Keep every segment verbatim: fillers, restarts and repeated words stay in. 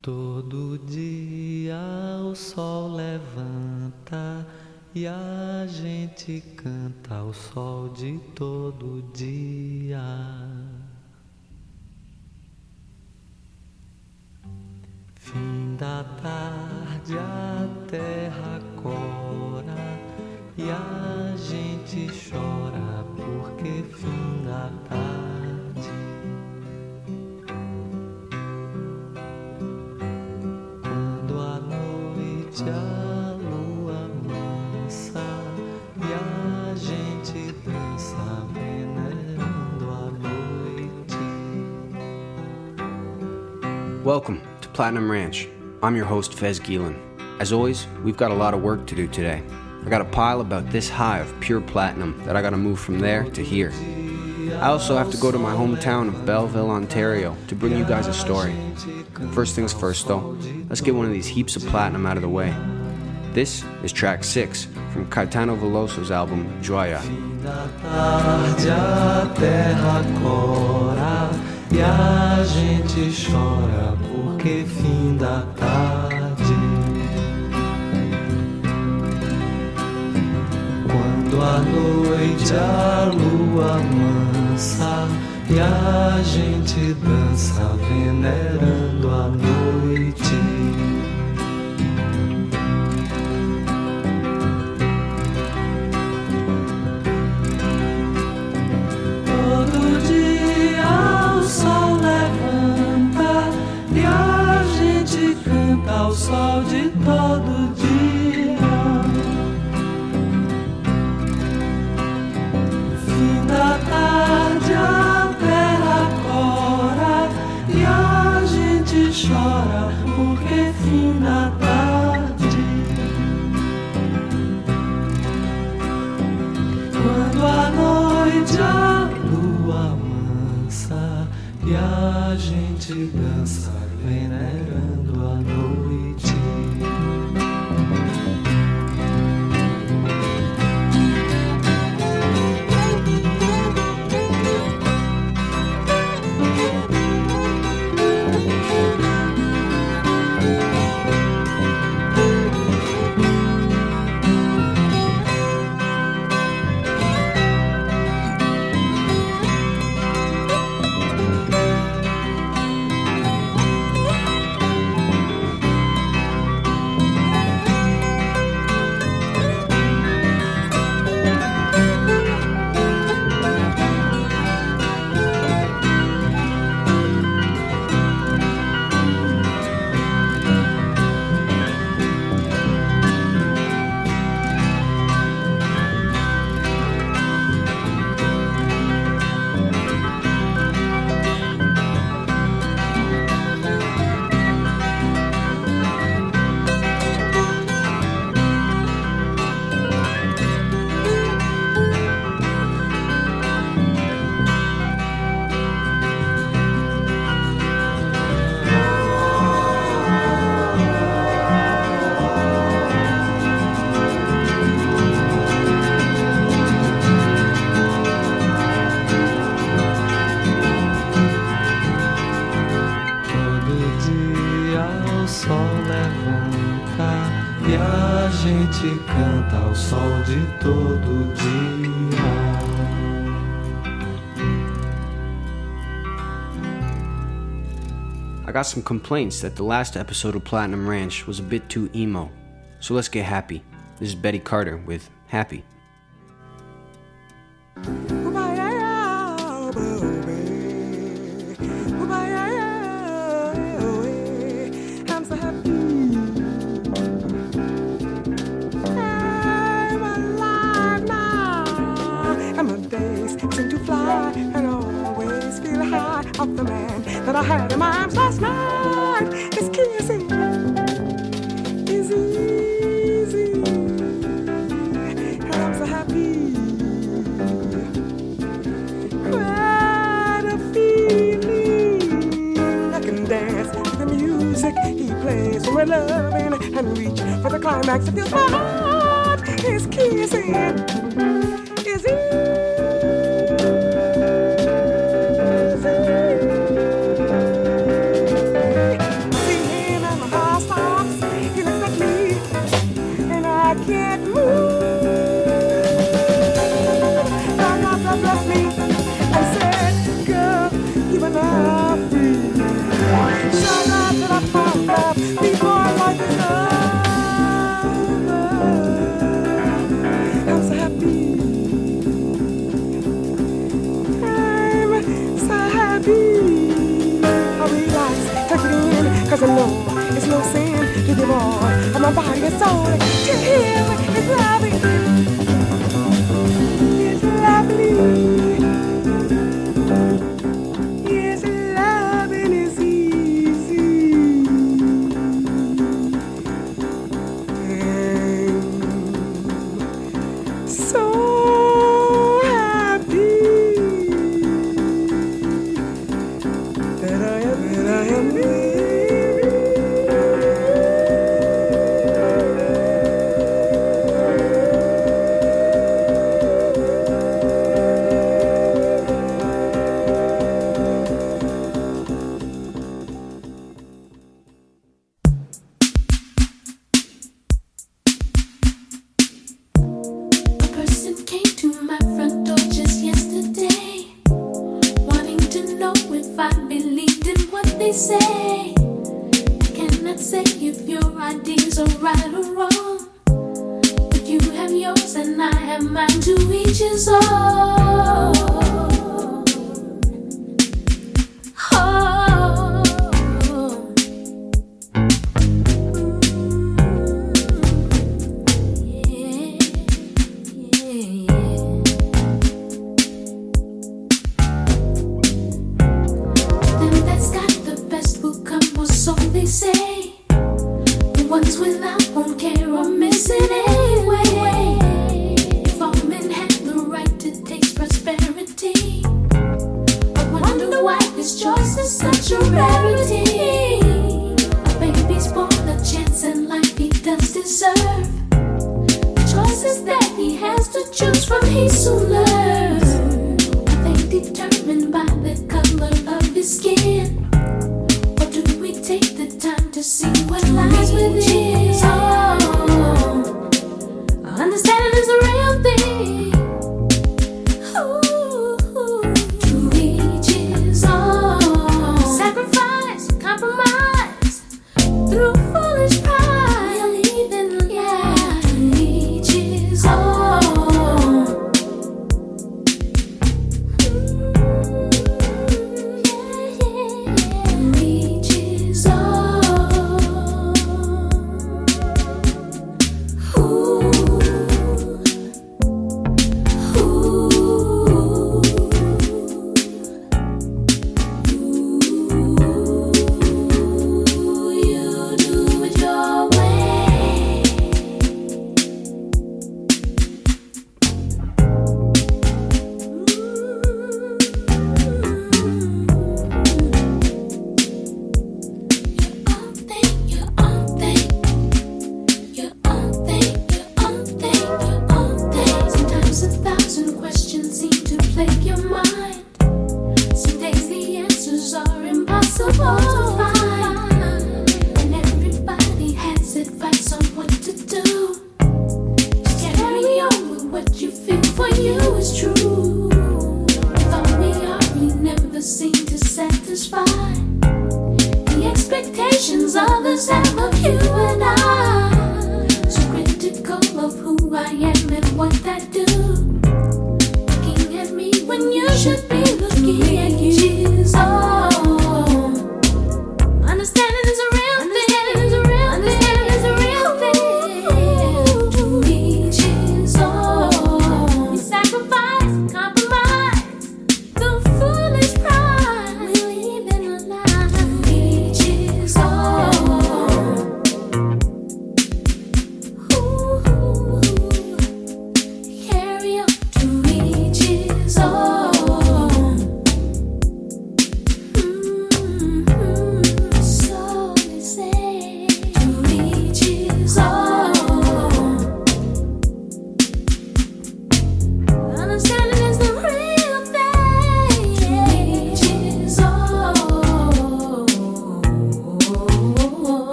Todo dia o sol levanta e a gente canta ao sol de todo dia. Fim da tarde a terra cora e a gente chora porque fim da tarde. A lua mansa e a gente dança venerando a noite. Welcome to Platinum Ranch. I'm your host, Fez Gielan. As always, we've got a lot of work to do today. I got a pile about this high of pure platinum that I gotta move from there to here. I also have to go to my hometown of Belleville, Ontario to bring you guys a story. First things first though, let's get one of these heaps of platinum out of the way. This is track six from Caetano Veloso's album, Joya. Quando a noite a lua mansa e a gente dança venerando a noite. Todo dia o sol levanta e a gente canta ao sol de todo dia. Da tarde a terra cora e a gente chora porque fim da tarde. Quando a noite a lua mansa e a gente dança venerando a noite. I got some complaints that the last episode of Platinum Ranch was a bit too emo, so let's get happy. This is Betty Carter with Happy. That I had in my arms last night. It's easy, easy, easy. I'm so happy. What a feeling! I can dance to the music he plays when we're loving and reach for the climax. It feels my heart is kissing. Is easy. Here 'cause I know it's no sin to devour. And my body and soul to heal. It's lovely. It's lovely.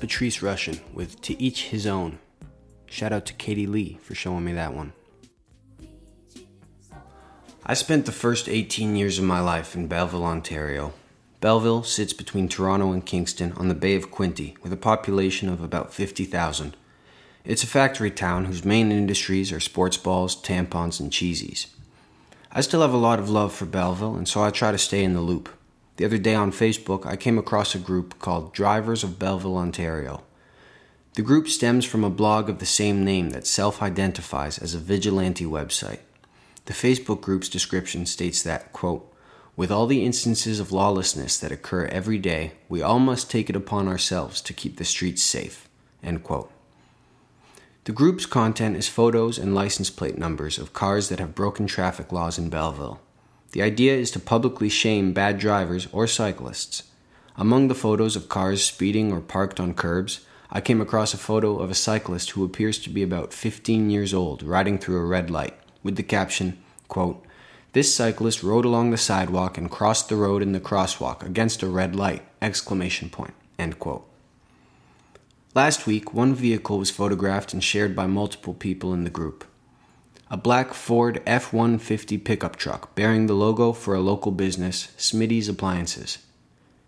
Patrice Russian with To Each His Own. Shout out to Katie Lee for showing me that one. I spent the first eighteen years of my life in Belleville, Ontario, Belleville sits between Toronto and Kingston on the Bay of Quinte, with a population of about fifty thousand. It's a factory town whose main industries are sports balls, tampons, and cheesies. I still have a lot of love for Belleville, and so I try to stay in the loop. The other day on Facebook, I came across a group called Drivers of Belleville, Ontario. The group stems from a blog of the same name that self-identifies as a vigilante website. The Facebook group's description states that, quote, "With all the instances of lawlessness that occur every day, we all must take it upon ourselves to keep the streets safe," end quote. The group's content is photos and license plate numbers of cars that have broken traffic laws in Belleville. The idea is to publicly shame bad drivers or cyclists. Among the photos of cars speeding or parked on curbs, I came across a photo of a cyclist who appears to be about fifteen years old riding through a red light, with the caption, quote, "This cyclist rode along the sidewalk and crossed the road in the crosswalk against a red light!" Exclamation point, end quote. Last week, one vehicle was photographed and shared by multiple people in the group. A black Ford F one fifty pickup truck bearing the logo for a local business, Smitty's Appliances.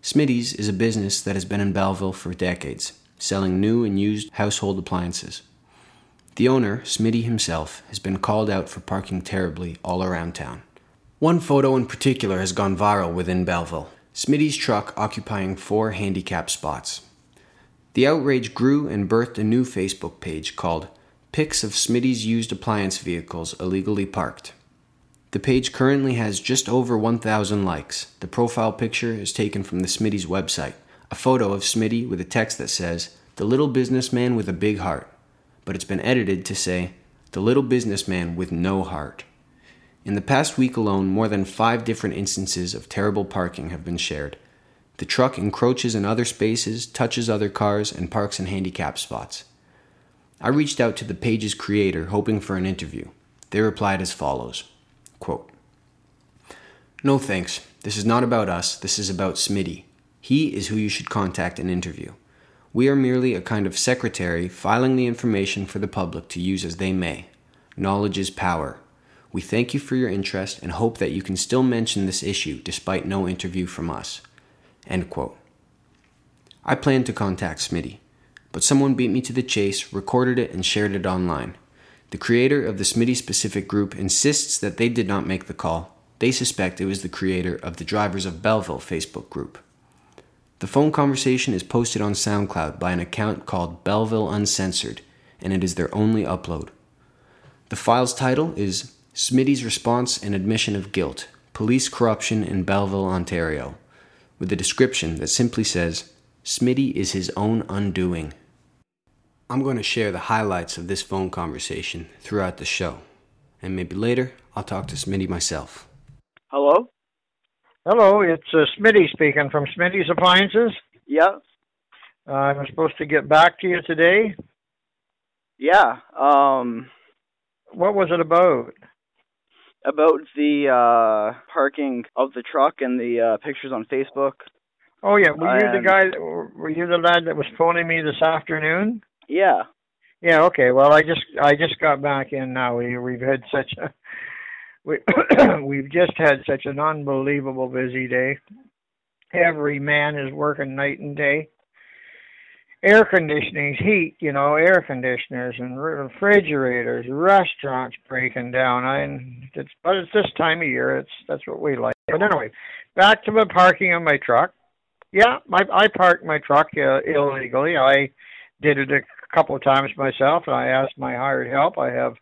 Smitty's is a business that has been in Belleville for decades, selling new and used household appliances. The owner, Smitty himself, has been called out for parking terribly all around town. One photo in particular has gone viral within Belleville, Smitty's truck occupying four handicapped spots. The outrage grew and birthed a new Facebook page called Pics of Smitty's Used Appliance Vehicles Illegally Parked. The page currently has just over one thousand likes. The profile picture is taken from the Smitty's website, a photo of Smitty with a text that says, "The little businessman with a big heart," but it's been edited to say, "The little businessman with no heart." In the past week alone, more than five different instances of terrible parking have been shared. The truck encroaches in other spaces, touches other cars, and parks in handicapped spots. I reached out to the page's creator, hoping for an interview. They replied as follows, quote, "No thanks. This is not about us. This is about Smitty. He is who you should contact and interview. We are merely a kind of secretary filing the information for the public to use as they may. Knowledge is power. We thank you for your interest and hope that you can still mention this issue despite no interview from us." End quote. I planned to contact Smitty, but someone beat me to the chase, recorded it, and shared it online. The creator of the Smitty-specific group insists that they did not make the call. They suspect it was the creator of the Drivers of Belleville Facebook group. The phone conversation is posted on SoundCloud by an account called Belleville Uncensored, and it is their only upload. The file's title is Smitty's Response and Admission of Guilt, Police Corruption in Belleville, Ontario, with a description that simply says, "Smitty is his own undoing." I'm going to share the highlights of this phone conversation throughout the show, and maybe later I'll talk to Smitty myself. Hello? Hello, it's uh, Smitty speaking from Smitty's Appliances. Yeah. Uh, I'm supposed to get back to you today. Yeah. Um, what was it about? About the uh, parking of the truck and the uh, pictures on Facebook. Oh, yeah. Were you and... the guy, that, were you the lad that was phoning me this afternoon? Yeah. Yeah, okay. Well, I just I just got back in now. We, we've had such a... We, we've just had such an unbelievable busy day. Every man is working night and day. Air conditioning's heat, you know, air conditioners and refrigerators, restaurants breaking down. I, it's, but it's this time of year. It's that's what we like. But anyway, back to the parking of my truck. Yeah, my, I parked my truck uh, illegally. I did it a couple of times myself, and I asked my hired help. I have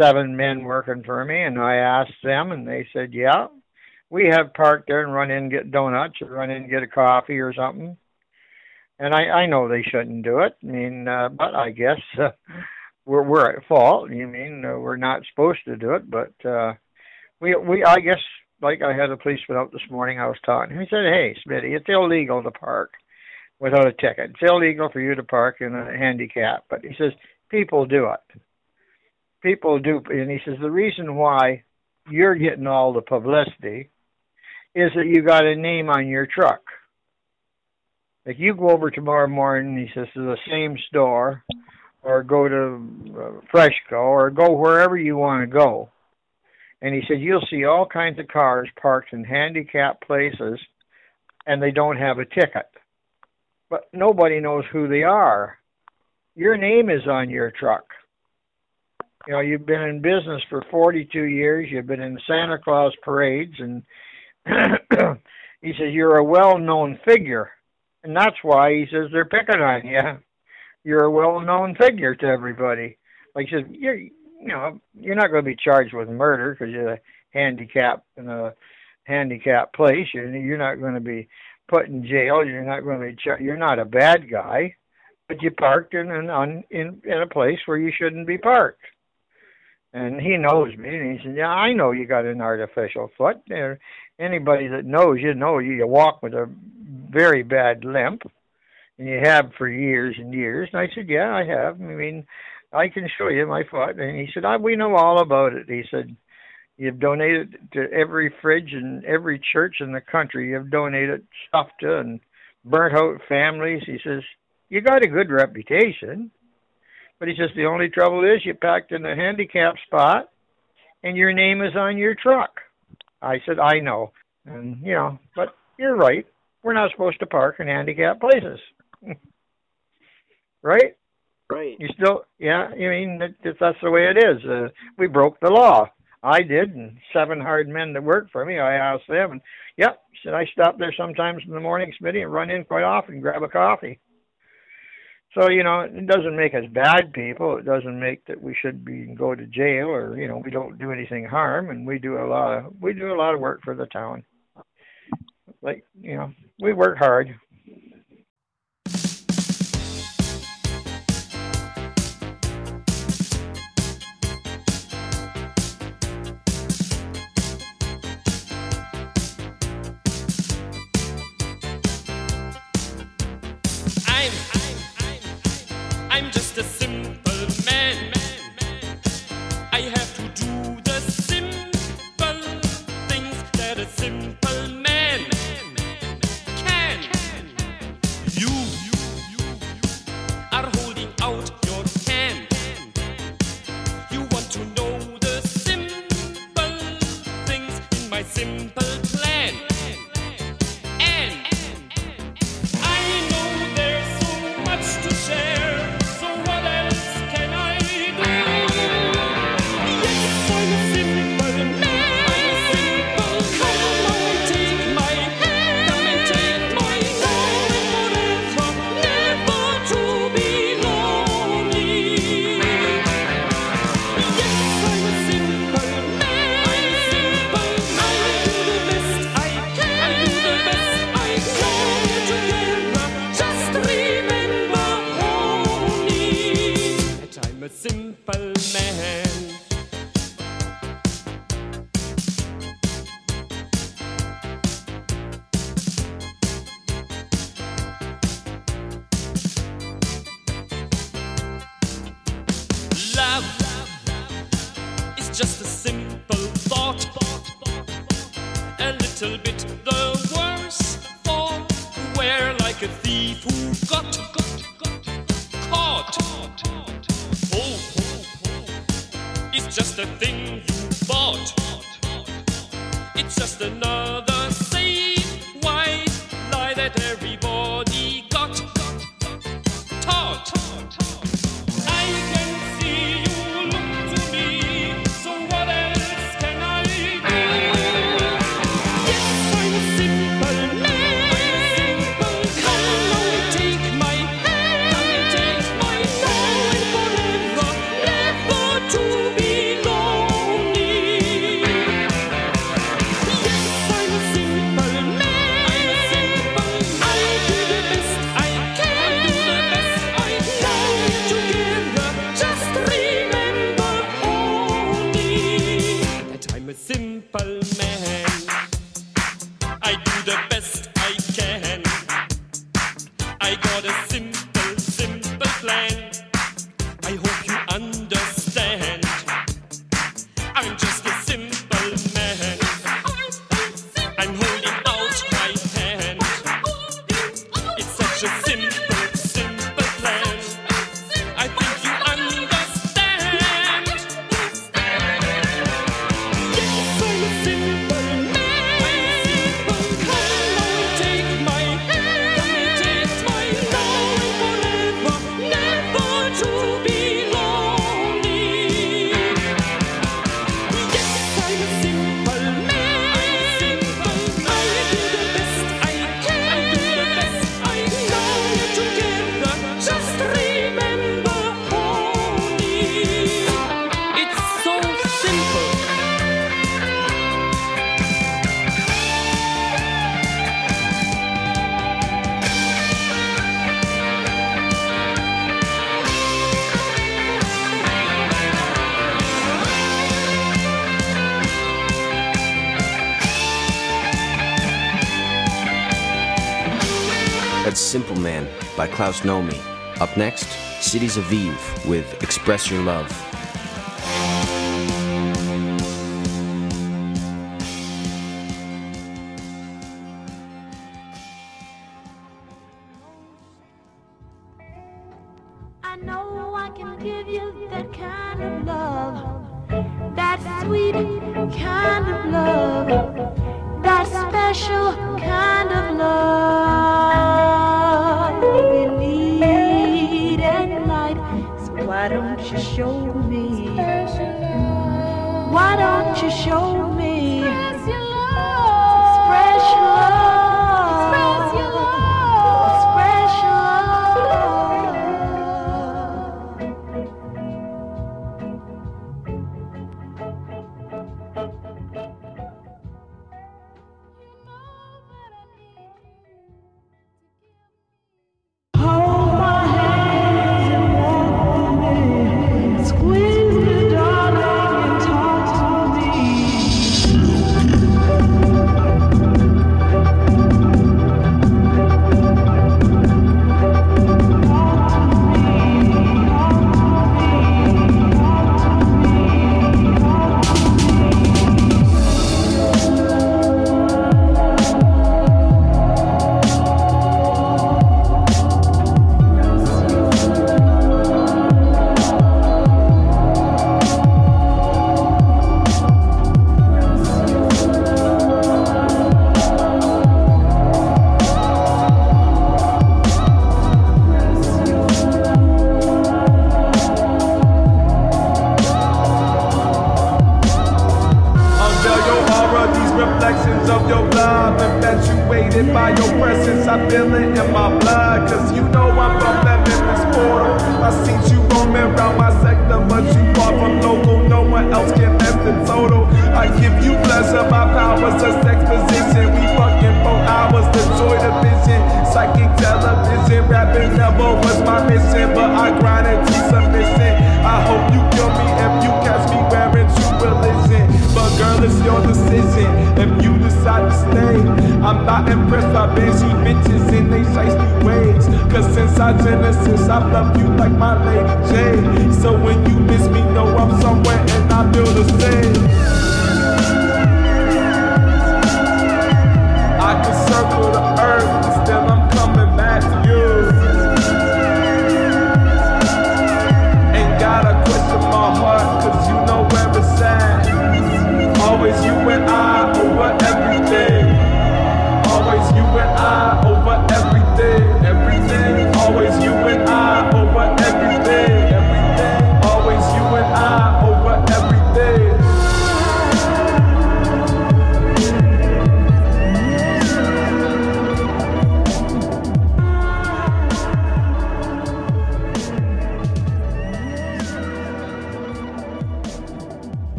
seven men working for me, and I asked them, and they said, yeah, we have parked there and run in and get donuts or run in and get a coffee or something. And I, I know they shouldn't do it. I mean, uh, but I guess uh, we're we're at fault. You mean uh, we're not supposed to do it, but uh, we, we I guess, like I had a policeman out this morning, I was talking. He said, hey, Smitty, it's illegal to park without a ticket. It's illegal for you to park in a handicap. But he says, people do it. People do, and he says, the reason why you're getting all the publicity is that you got a name on your truck. Like you go over tomorrow morning, he says, to the same store or go to Freshco or go wherever you want to go. And he said, you'll see all kinds of cars parked in handicapped places and they don't have a ticket. But nobody knows who they are. Your name is on your truck. You know, you've been in business for forty-two years. You've been in Santa Claus parades. And he says, you're a well-known figure. And that's why he says they're picking on you. You're a well-known figure to everybody. Like he says, you're, you know, you're not going to be charged with murder because you're a handicap in a handicap place. You're, you're not going to be put in jail. You're not going to be char- you're not a bad guy, but you parked in an un, in in a place where you shouldn't be parked. And he knows me, and he said, "Yeah, I know you got an artificial foot. There, anybody that knows you know you walk with a very bad limp, and you have for years and years." And I said, "Yeah, I have. I mean, I can show you my foot." And he said, I, "We know all about it." He said, "You've donated to every fridge and every church in the country. You've donated stuff to and burnt out families." He says, "You got a good reputation." But he says, the only trouble is you packed in a handicap spot and your name is on your truck. I said, I know. And, you know, but you're right. We're not supposed to park in handicap places. Right? Right. You still, yeah, I mean, that, that's the way it is. Uh, we broke the law. I did, and seven hard men that worked for me, I asked them. And, yep, said I stop there sometimes in the morning, Smitty, and run in quite often and grab a coffee. So, you know, it doesn't make us bad people. It doesn't make that we should be go to jail or, you know, we don't do anything harm, and we do a lot of we do a lot of work for the town. Like, you know, we work hard. Take Simple Man by Klaus Nomi. Up next, Cities Aviv with Express Your Love.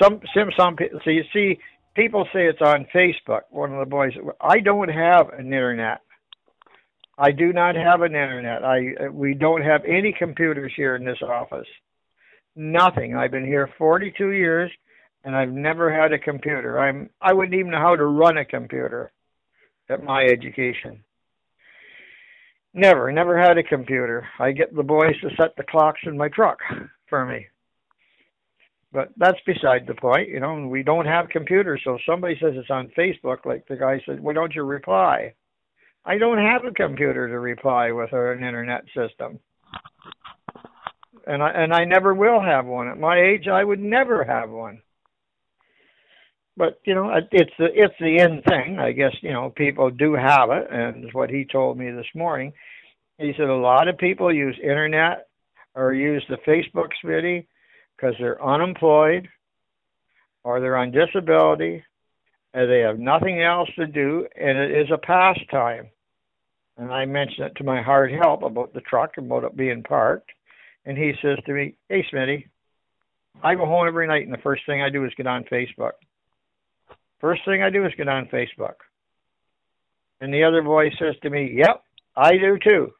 Some, some, some, so you see, people say it's on Facebook, one of the boys. I don't have an internet. I do not have an internet. I We don't have any computers here in this office. Nothing. I've been here forty-two years, and I've never had a computer. I'm, I wouldn't even know how to run a computer at my education. Never, never had a computer. I get the boys to set the clocks in my truck for me. But that's beside the point, you know, we don't have computers, so if somebody says it's on Facebook, like the guy said, why don't you reply? I don't have a computer to reply with or an internet system. And I and I never will have one. At my age, I would never have one. But, you know, it's the, it's the end thing. I guess, you know, people do have it, and what he told me this morning, he said a lot of people use internet or use the Facebook Smitty because they're unemployed or they're on disability and they have nothing else to do, and it is a pastime. And I mentioned it to my hard help about the truck and about it being parked. And he says to me, hey, Smitty, I go home every night and the first thing I do is get on Facebook. First thing I do is get on Facebook. And the other boy says to me, yep, I do too.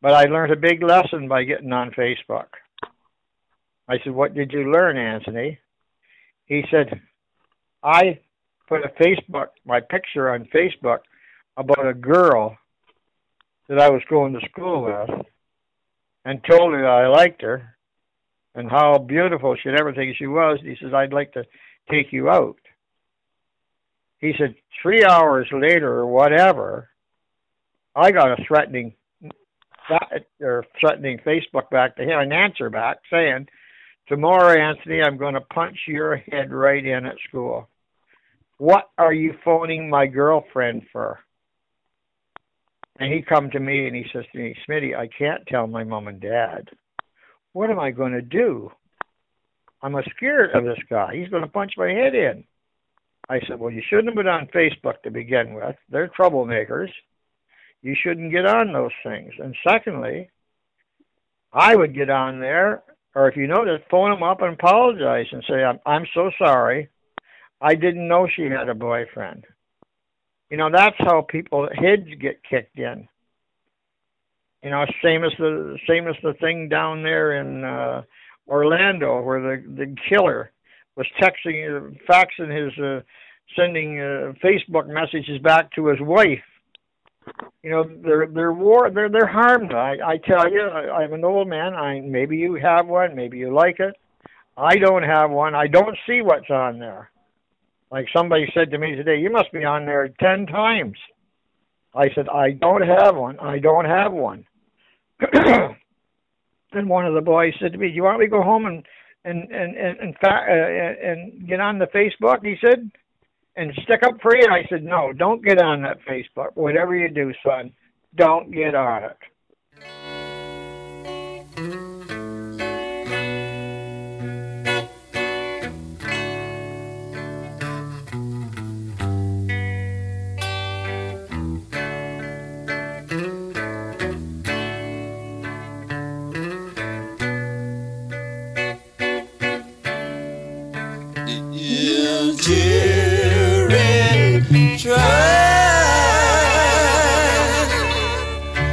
But I learned a big lesson by getting on Facebook. I said, what did you learn, Anthony? He said, I put a Facebook, my picture on Facebook about a girl that I was going to school with and told her that I liked her and how beautiful she and everything she was. He says, I'd like to take you out. He said, three hours later or whatever, I got a threatening or threatening Facebook back to him, an answer back saying, tomorrow, Anthony, I'm going to punch your head right in at school. What are you phoning my girlfriend for? And he come to me and he says to me, Smitty, I can't tell my mom and dad. What am I going to do? I'm scared of this guy. He's going to punch my head in. I said, well, you shouldn't have been on Facebook to begin with. They're troublemakers. You shouldn't get on those things. And secondly, I would get on there, or if you notice, phone them up and apologize and say, I'm, I'm so sorry. I didn't know she had a boyfriend. You know, that's how people heads get kicked in. You know, same as the same as the thing down there in uh, Orlando where the, the killer was texting, faxing his, uh, sending uh, Facebook messages back to his wife. You know, they're they're war, they're they're harmed. I, I tell you, I, I'm an old man. I maybe you have one, maybe you like it. I don't have one. I don't see what's on there. Like somebody said to me today, you must be on there ten times. I said, I don't have one. I don't have one. And one of the boys said to me, do you want me to go home and and and and and, fa- uh, and get on the Facebook? He said, and stick up for you. And I said, no, don't get on that Facebook. Whatever you do, son, don't get on it. Try,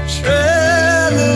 try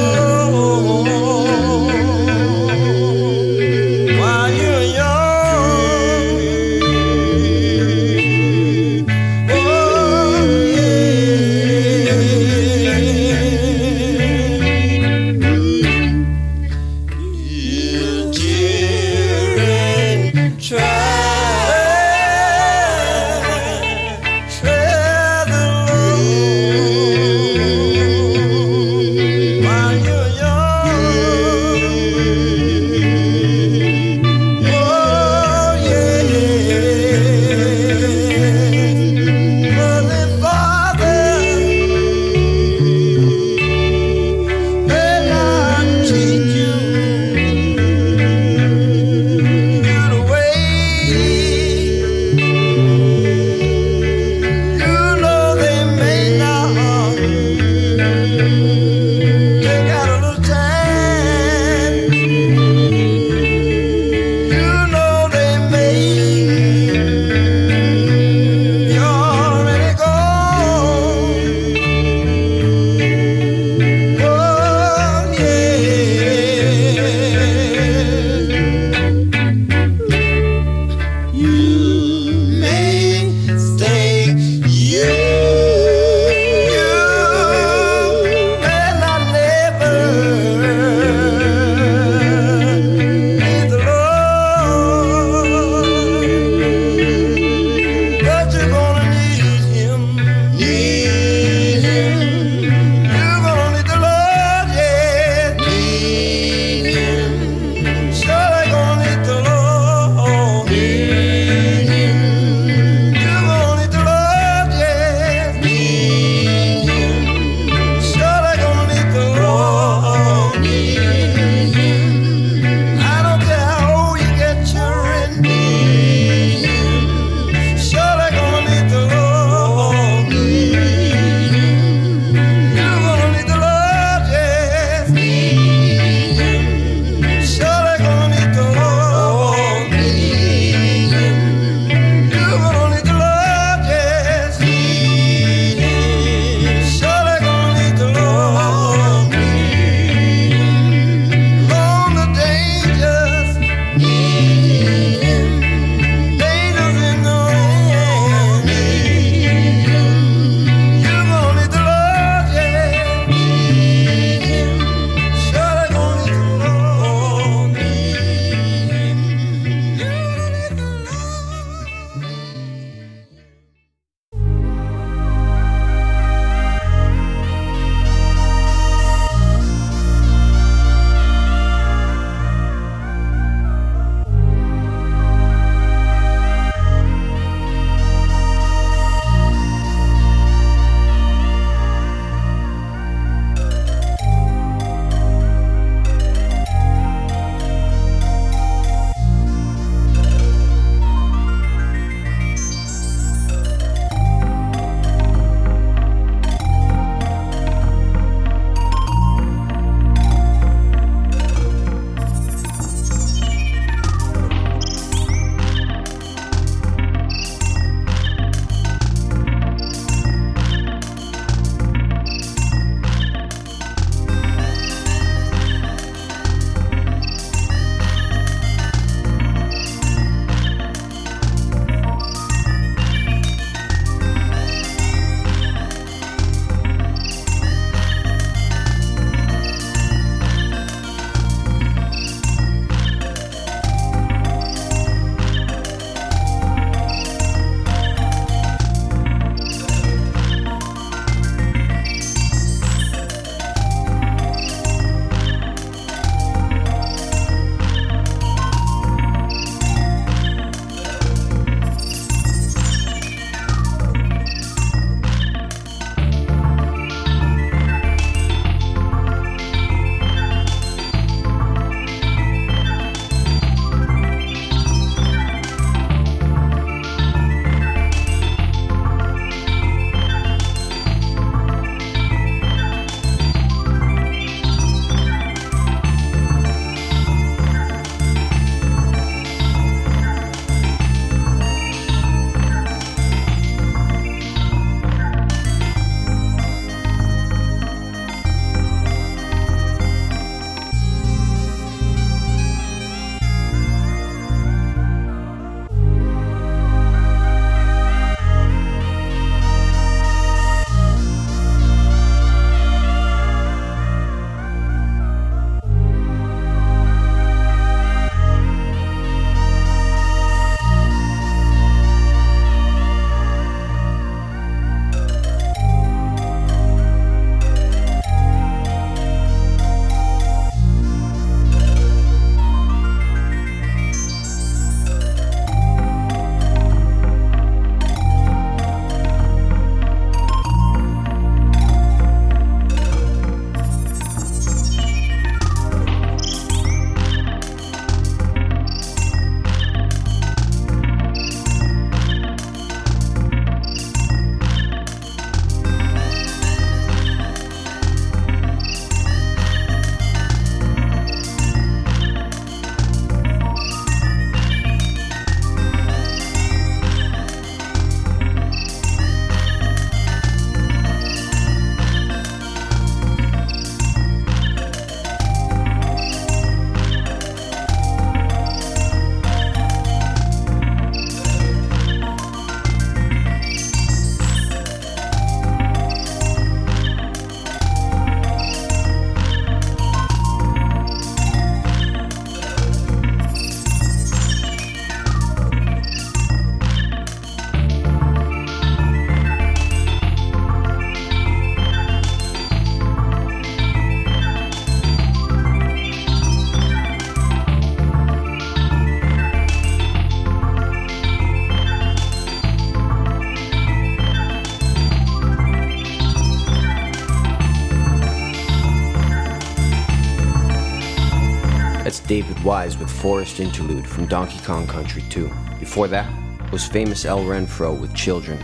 David Wise with Forest Interlude from Donkey Kong Country two. Before that was famous L. Renfro with Children.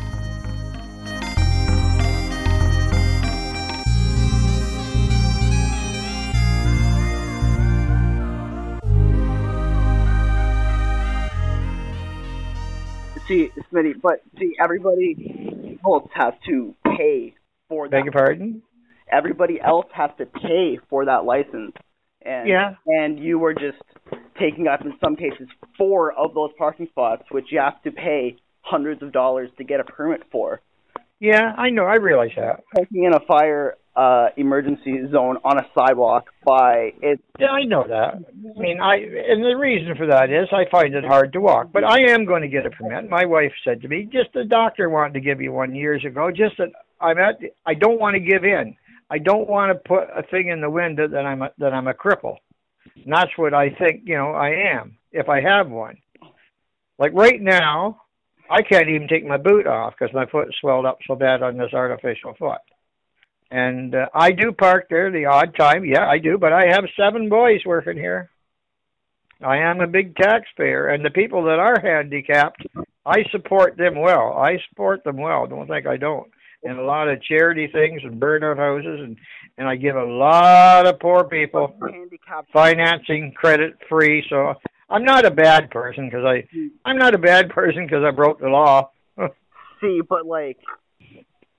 See, Smitty, but see, everybody else has to pay for that. Beg your pardon? Everybody else has to pay for that license. And, yeah. And you were just taking up, in some cases, four of those parking spots, which you have to pay hundreds of dollars to get a permit for. Yeah, I know. I realize that. Parking in a fire uh, emergency zone on a sidewalk by... It. Yeah, I know that. I mean, I and the reason for that is I find it hard to walk. But I am going to get a permit. My wife said to me, just the doctor wanted to give you one years ago, just that I'm at, I don't want to give in. I don't want to put a thing in the window that I'm a, that I'm a cripple. And that's what I think, you know, I am, if I have one. Like right now, I can't even take my boot off because my foot swelled up so bad on this artificial foot. And uh, I do park there the odd time. Yeah, I do. But I have seven boys working here. I am a big taxpayer. And the people that are handicapped, I support them well. I support them well. Don't think I don't. And a lot of charity things and burnout houses, and, and I give a lot of poor people financing credit free. So I'm not a bad person because I I'm not a bad person because I broke the law. See, but like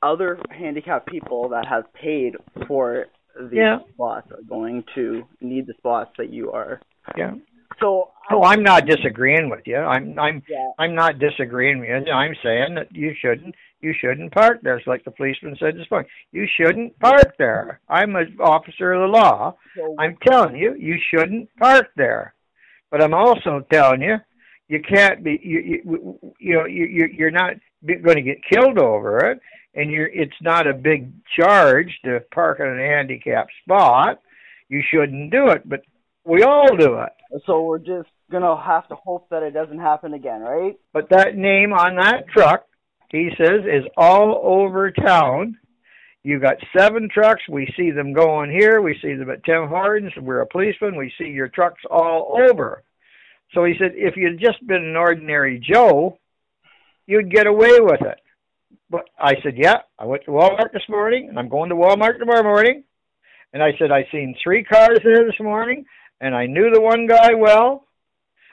other handicapped people that have paid for the yeah. spots are going to need the spots that you are. Yeah. So oh, I'm not disagreeing with you. I'm I'm yeah. I'm not disagreeing with you. I'm saying that you shouldn't. You shouldn't park there. It's like the policeman said this morning. You shouldn't park there. I'm an officer of the law. I'm telling you, you shouldn't park there. But I'm also telling you, you can't be. You you you know you, you you're not going to get killed over it, and you're. It's not a big charge to park in a handicapped spot. You shouldn't do it, but we all do it. So we're just gonna have to hope that it doesn't happen again, right? But that name on that truck. He says, is all over town. You got seven trucks. We see them going here. We see them at Tim Hortons. We're a policeman. We see your trucks all over. So he said, if you'd just been an ordinary Joe, you'd get away with it. But I said, yeah, I went to Walmart this morning, and I'm going to Walmart tomorrow morning. And I said, I seen three cars there this morning, and I knew the one guy well.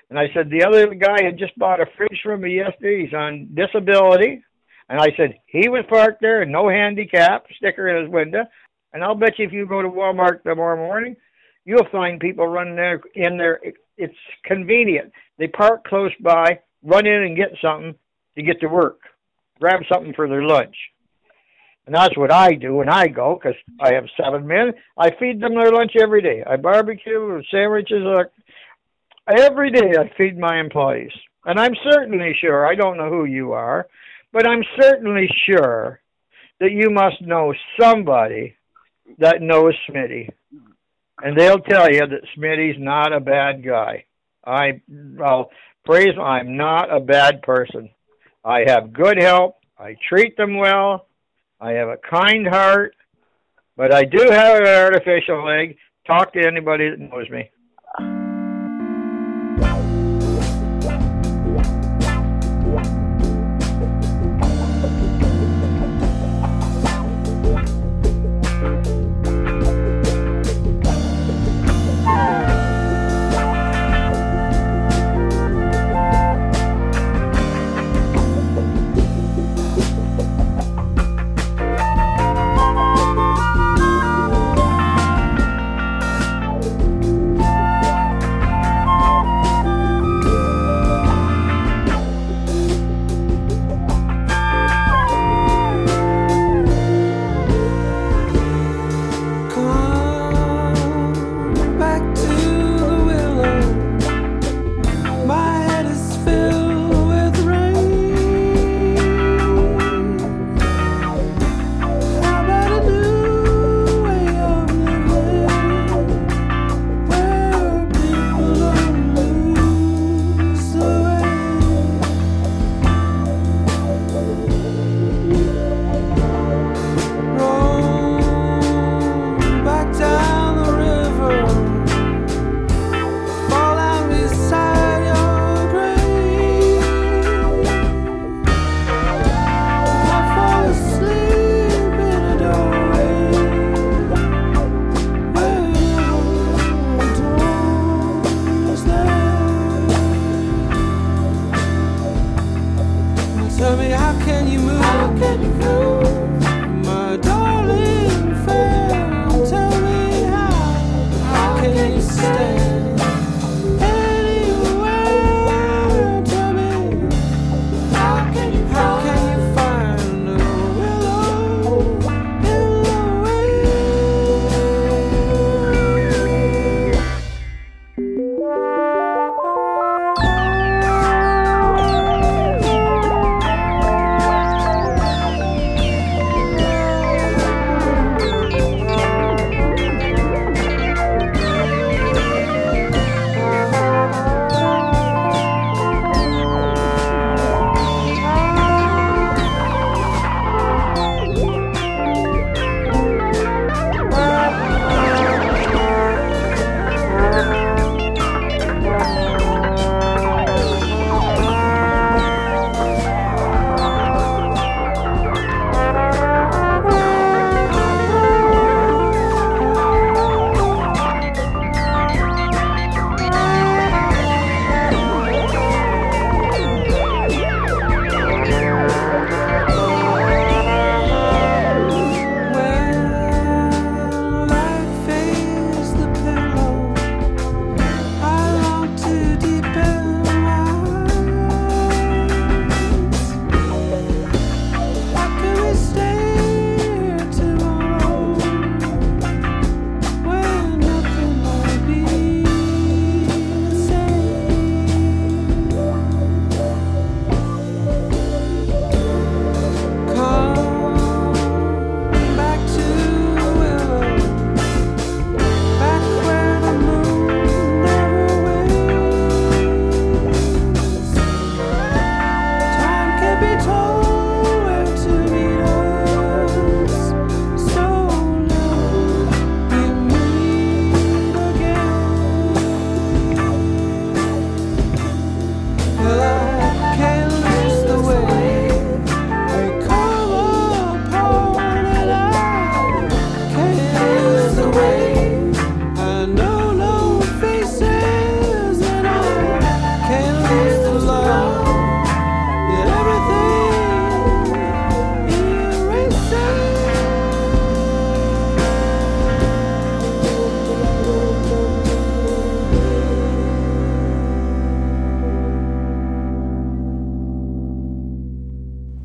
And I said, the other guy had just bought a fridge from me yesterday. He's on disability. And I said, he was parked there and no handicap sticker in his window. And I'll bet you if you go to Walmart tomorrow morning, you'll find people running there in there. It's convenient. They park close by, run in and get something to get to work, grab something for their lunch. And that's what I do when I go because I have seven men. I feed them their lunch every day. I barbecue, sandwiches, uh, every day I feed my employees, and I'm certainly sure, I don't know who you are, but I'm certainly sure that you must know somebody that knows Smitty, and they'll tell you that Smitty's not a bad guy. I, I'll praise him, I'm not a bad person. I have good help, I treat them well, I have a kind heart, but I do have an artificial leg. Talk to anybody that knows me.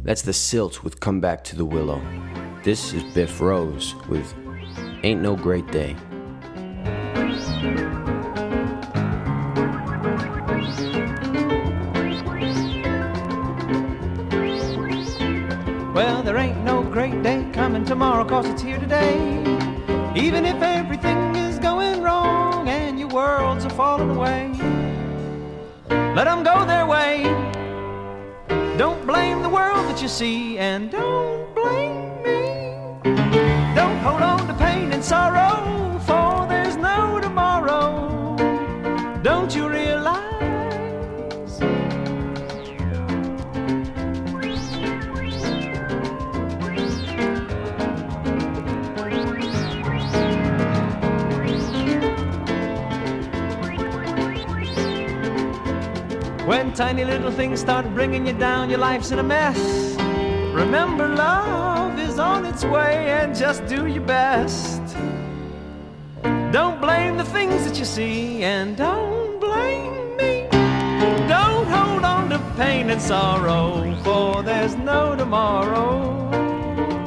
That's the Silts with Come Back to the Willow. This is Biff Rose with Ain't No Great Day. Well, there ain't no great day coming tomorrow, 'cause it's here today. Even if everything is going wrong and your worlds are falling away, let them go their way. Don't blame the world that you see, and don't blame me. Don't hold on to pain and sorrow, for there's no tomorrow. Don't you realize? When tiny little things start bringing you down, your life's in a mess. Remember, love is on its way, and just do your best. Don't blame the things that you see, and don't blame me. Don't hold on to pain and sorrow, for there's no tomorrow.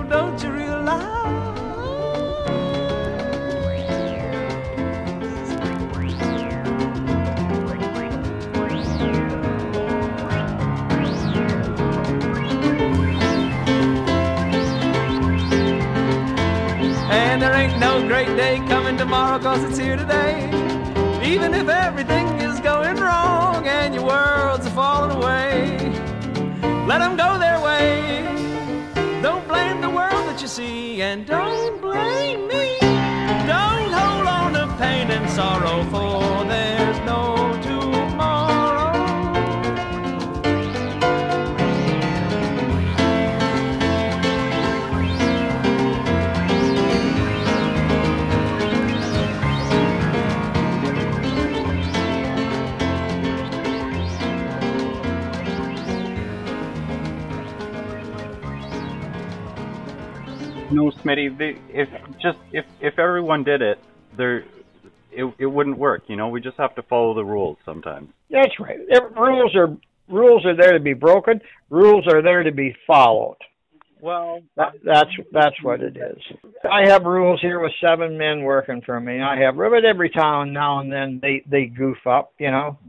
Don't you realize? And there ain't no great day coming tomorrow, 'cause it's here today. Even if everything is going wrong and your worlds are falling away, let them go their way. Don't blame the world that you see, and don't blame me. Don't hold on to pain and sorrow, for there's no tomorrow. No, Smitty. They, if just if, if everyone did it, there it it wouldn't work. You know, we just have to follow the rules sometimes. That's right. Rules are rules are there to be broken. Rules are there to be followed. Well, that, that's that's what it is. I have rules here with seven men working for me. I have, but every town now and then they, they goof up. You know.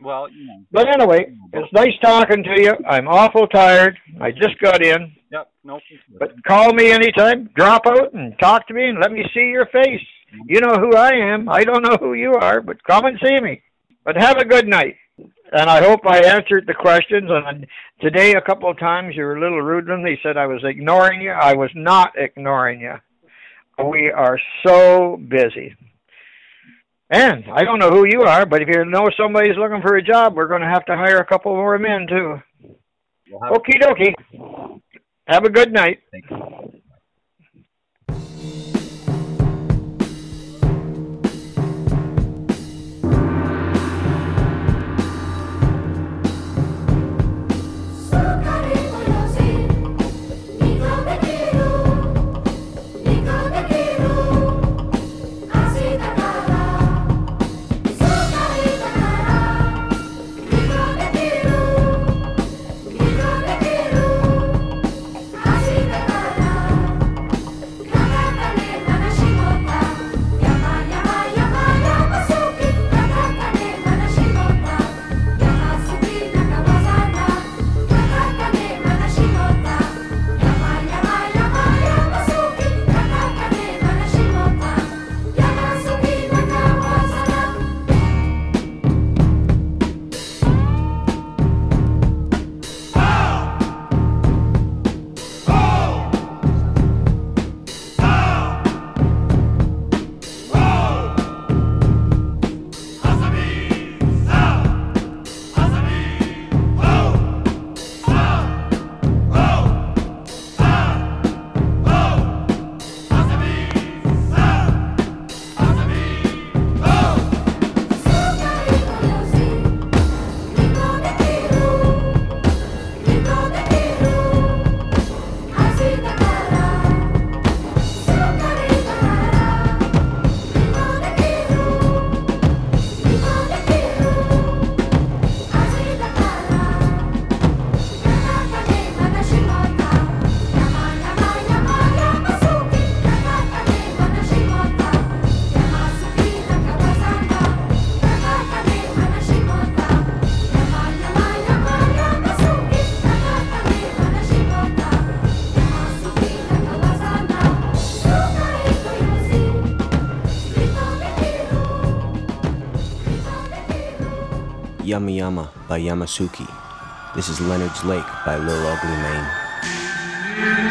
Well, you know. But anyway, it's nice talking to you. I'm awful tired. I just got in. Yep. No. But call me anytime. Drop out and talk to me and let me see your face. You know who I am. I don't know who you are, but come and see me. But have a good night. And I hope I answered the questions. And today, a couple of times, you were a little rude to me. He said I was ignoring you. I was not ignoring you. We are so busy. And I don't know who you are, but if you know somebody's looking for a job, we're going to have to hire a couple more men, too. We'll Okie dokie. Have a good night. Thanks. Thank you. Yama Yama by Yamasuki. This is Leonard's Lake by Lil Ugly Mane.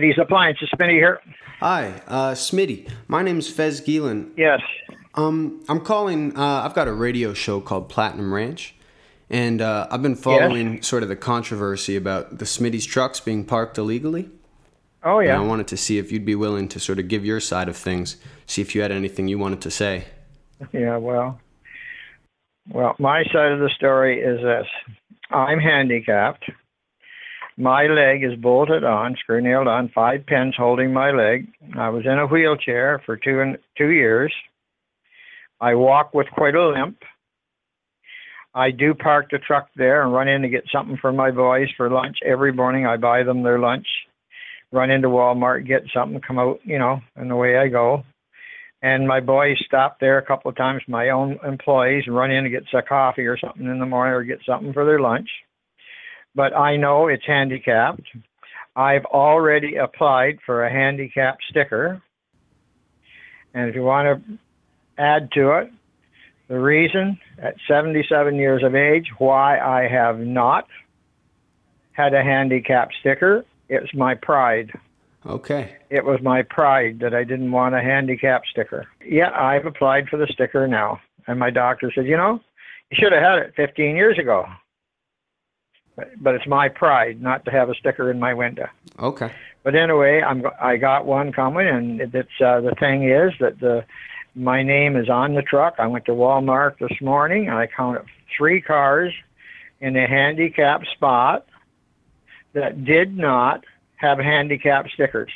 Smitty's Appliances, Smitty here. Hi, uh, Smitty. My name's Fez Gielan. Yes. Um, I'm calling, uh, I've got a radio show called Platinum Ranch, and uh, I've been following yes. sort of the controversy about the Smitty's trucks being parked illegally. Oh, yeah. And I wanted to see if you'd be willing to sort of give your side of things, see if you had anything you wanted to say. Yeah, well, well, my side of the story is this. I'm handicapped. My leg is bolted on, screw-nailed on, five pins holding my leg. I was in a wheelchair for two and two years. I walk with quite a limp. I do park the truck there and run in to get something for my boys for lunch. Every morning I buy them their lunch, run into Walmart, get something, come out, you know, and away I go. And my boys stop there a couple of times, my own employees, and run in to get a coffee or something in the morning or get something for their lunch. But I know it's handicapped. I've already applied for a handicap sticker. And if you want to add to it, the reason at seventy-seven years of age why I have not had a handicap sticker, it's my pride. Okay. It was my pride that I didn't want a handicap sticker. Yeah, I've applied for the sticker now. And my doctor said, you know, you should have had it fifteen years ago. But it's my pride not to have a sticker in my window. Okay. But anyway, I'm I got one coming, and it's uh, the thing is that the my name is on the truck. I went to Walmart this morning, and I counted three cars in a handicapped spot that did not have handicap stickers.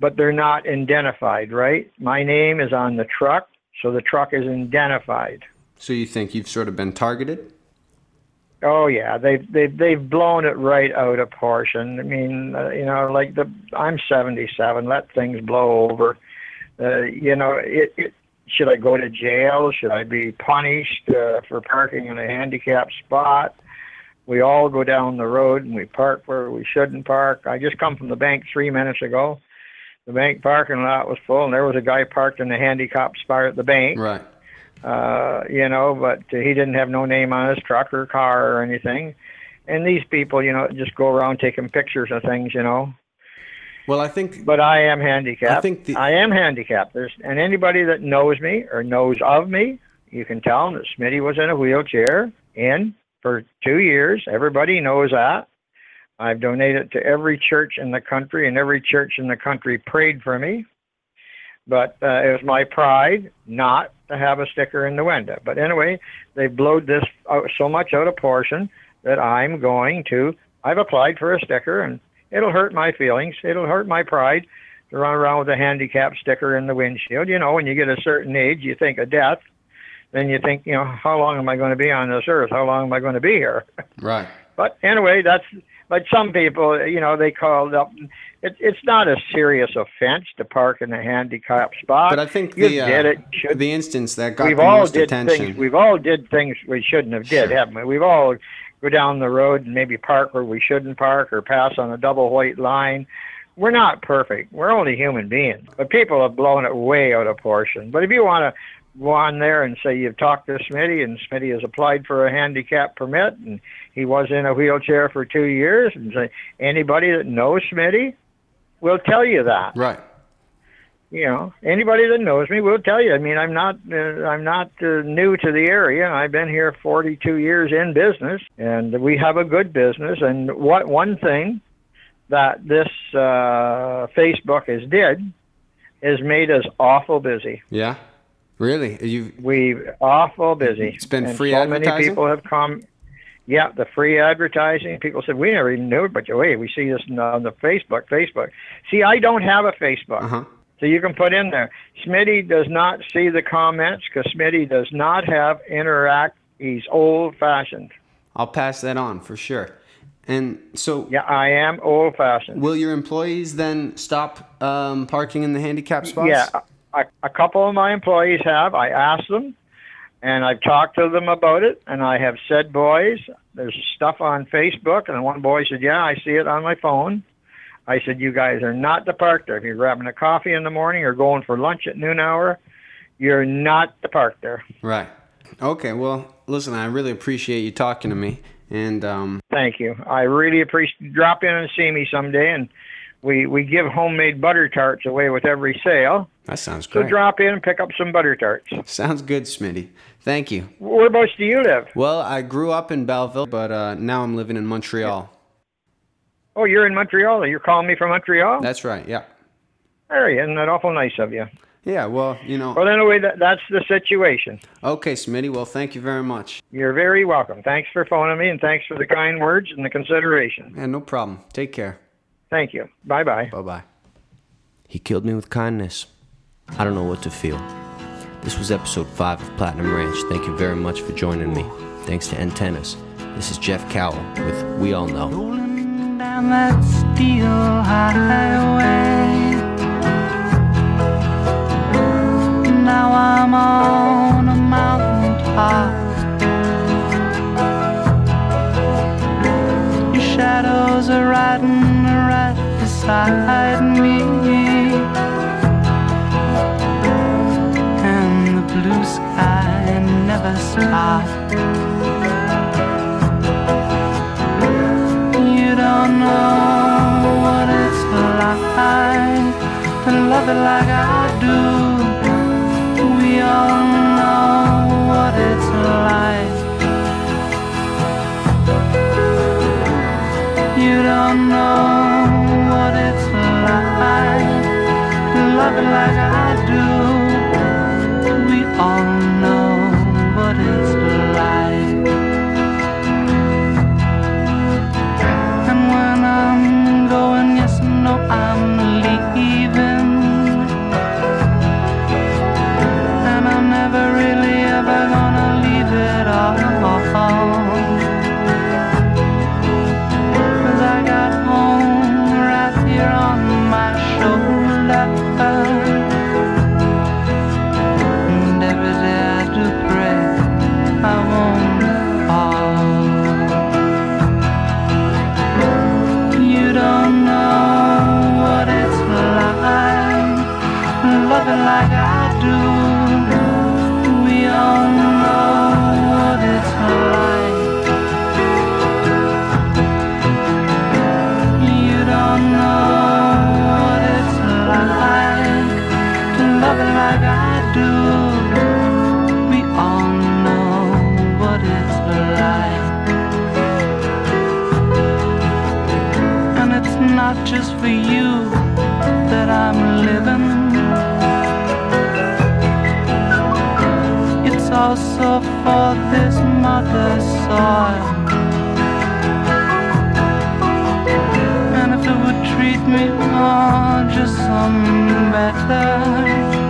But they're not identified, right? My name is on the truck, so the truck is identified. So you think you've sort of been targeted? Oh yeah, they've they've they've blown it right out of proportion. I mean, uh, you know, like the I'm seventy-seven. Let things blow over. Uh, you know, it, it, should I go to jail? Should I be punished uh, for parking in a handicapped spot? We all go down the road and we park where we shouldn't park. I just come from the bank three minutes ago. The bank parking lot was full, and there was a guy parked in a handicapped spot at the bank. Right. Uh, you know, but he didn't have no name on his truck or car or anything. And these people, you know, just go around taking pictures of things, you know. Well, I think... But I am handicapped. I think the... I am handicapped. There's, and anybody that knows me or knows of me, you can tell that Smitty was in a wheelchair in for two years. Everybody knows that. I've donated to every church in the country, and every church in the country prayed for me. But uh, it was my pride not to have a sticker in the window. But anyway, they blowed this out so much out of proportion that I'm going to I've applied for a sticker, and it'll hurt my feelings. It'll hurt my pride to run around with a handicap sticker in the windshield. You know, when you get a certain age, you think of death. Then you think, you know, how long am I going to be on this earth? How long am I going to be here? Right. But anyway, that's, but some people, you know, they called up. It, it's not a serious offense to park in a handicap spot. But I think the, uh, did it, should, the instance that got we've the all most did attention. Things, we've all did things we shouldn't have did, sure. haven't we? We've all go down the road and maybe park where we shouldn't park or pass on a double white line. We're not perfect. We're only human beings. But people have blown it way out of proportion. But if you want to go on there and say you've talked to Smitty and Smitty has applied for a handicap permit and he was in a wheelchair for two years and say anybody that knows Smitty will tell you that. Right. You know, anybody that knows me will tell you. I mean, I'm not uh, I'm not uh, new to the area. I've been here forty-two years in business, and we have a good business. And what one thing that this uh, Facebook has did is made us awful busy. Yeah, really? You We're awful busy. It's been and free so advertising? So many people have come. Yeah, the free advertising. People said, we never even knew it, but wait, we see this on the Facebook, Facebook. See, I don't have a Facebook. Uh-huh. So you can put in there, Smitty does not see the comments because Smitty does not have interact. He's old-fashioned. I'll pass that on for sure. And so... Yeah, I am old-fashioned. Will your employees then stop um, parking in the handicapped spots? Yeah, a, a couple of my employees have. I asked them, and I've talked to them about it, and I have said, boys, there's stuff on Facebook. And one boy said, yeah, I see it on my phone. I said, you guys are not to park there. If you're grabbing a coffee in the morning or going for lunch at noon hour, you're not to park there. Right. Okay. Well, listen, I really appreciate you talking to me. And um, thank you. I really appreciate drop in and see me someday. And we, we give homemade butter tarts away with every sale. That sounds great. So drop in and pick up some butter tarts. Sounds good, Smitty. Thank you. Whereabouts do you live? Well, I grew up in Belleville, but uh, now I'm living in Montreal. Yeah. Oh, you're in Montreal? You're calling me from Montreal? That's right, yeah. Hey, isn't that awful nice of you? Yeah, well, you know... Well, anyway, that, that's the situation. Okay, Smitty, well, thank you very much. You're very welcome. Thanks for phoning me, and thanks for the kind words and the consideration. Yeah, no problem. Take care. Thank you. Bye-bye. Bye-bye. He killed me with kindness. I don't know what to feel. This was episode five of Platinum Ranch. Thank you very much for joining me. Thanks to Antennas. This is Jeff Cowell with We All Know. Down that steel highway, now I'm on a mountain top. Your shadows are riding right beside me, and the blue sky never stops. Don't know what it's like to love it like I do. We all know what it's like. You don't know what it's like to love it like I do. We all know what it's like. No, I'm leaving, and I'm never really ever gonna leave it all, cause I got home right here on my shoulder, and every day I do pray I won't fall. You don't know love it like I do. We all know what it's like. You don't know what it's like to love it like I do. We all know what it's like. And it's not just for you that I'm living, also for this mother's soul. made not just some better.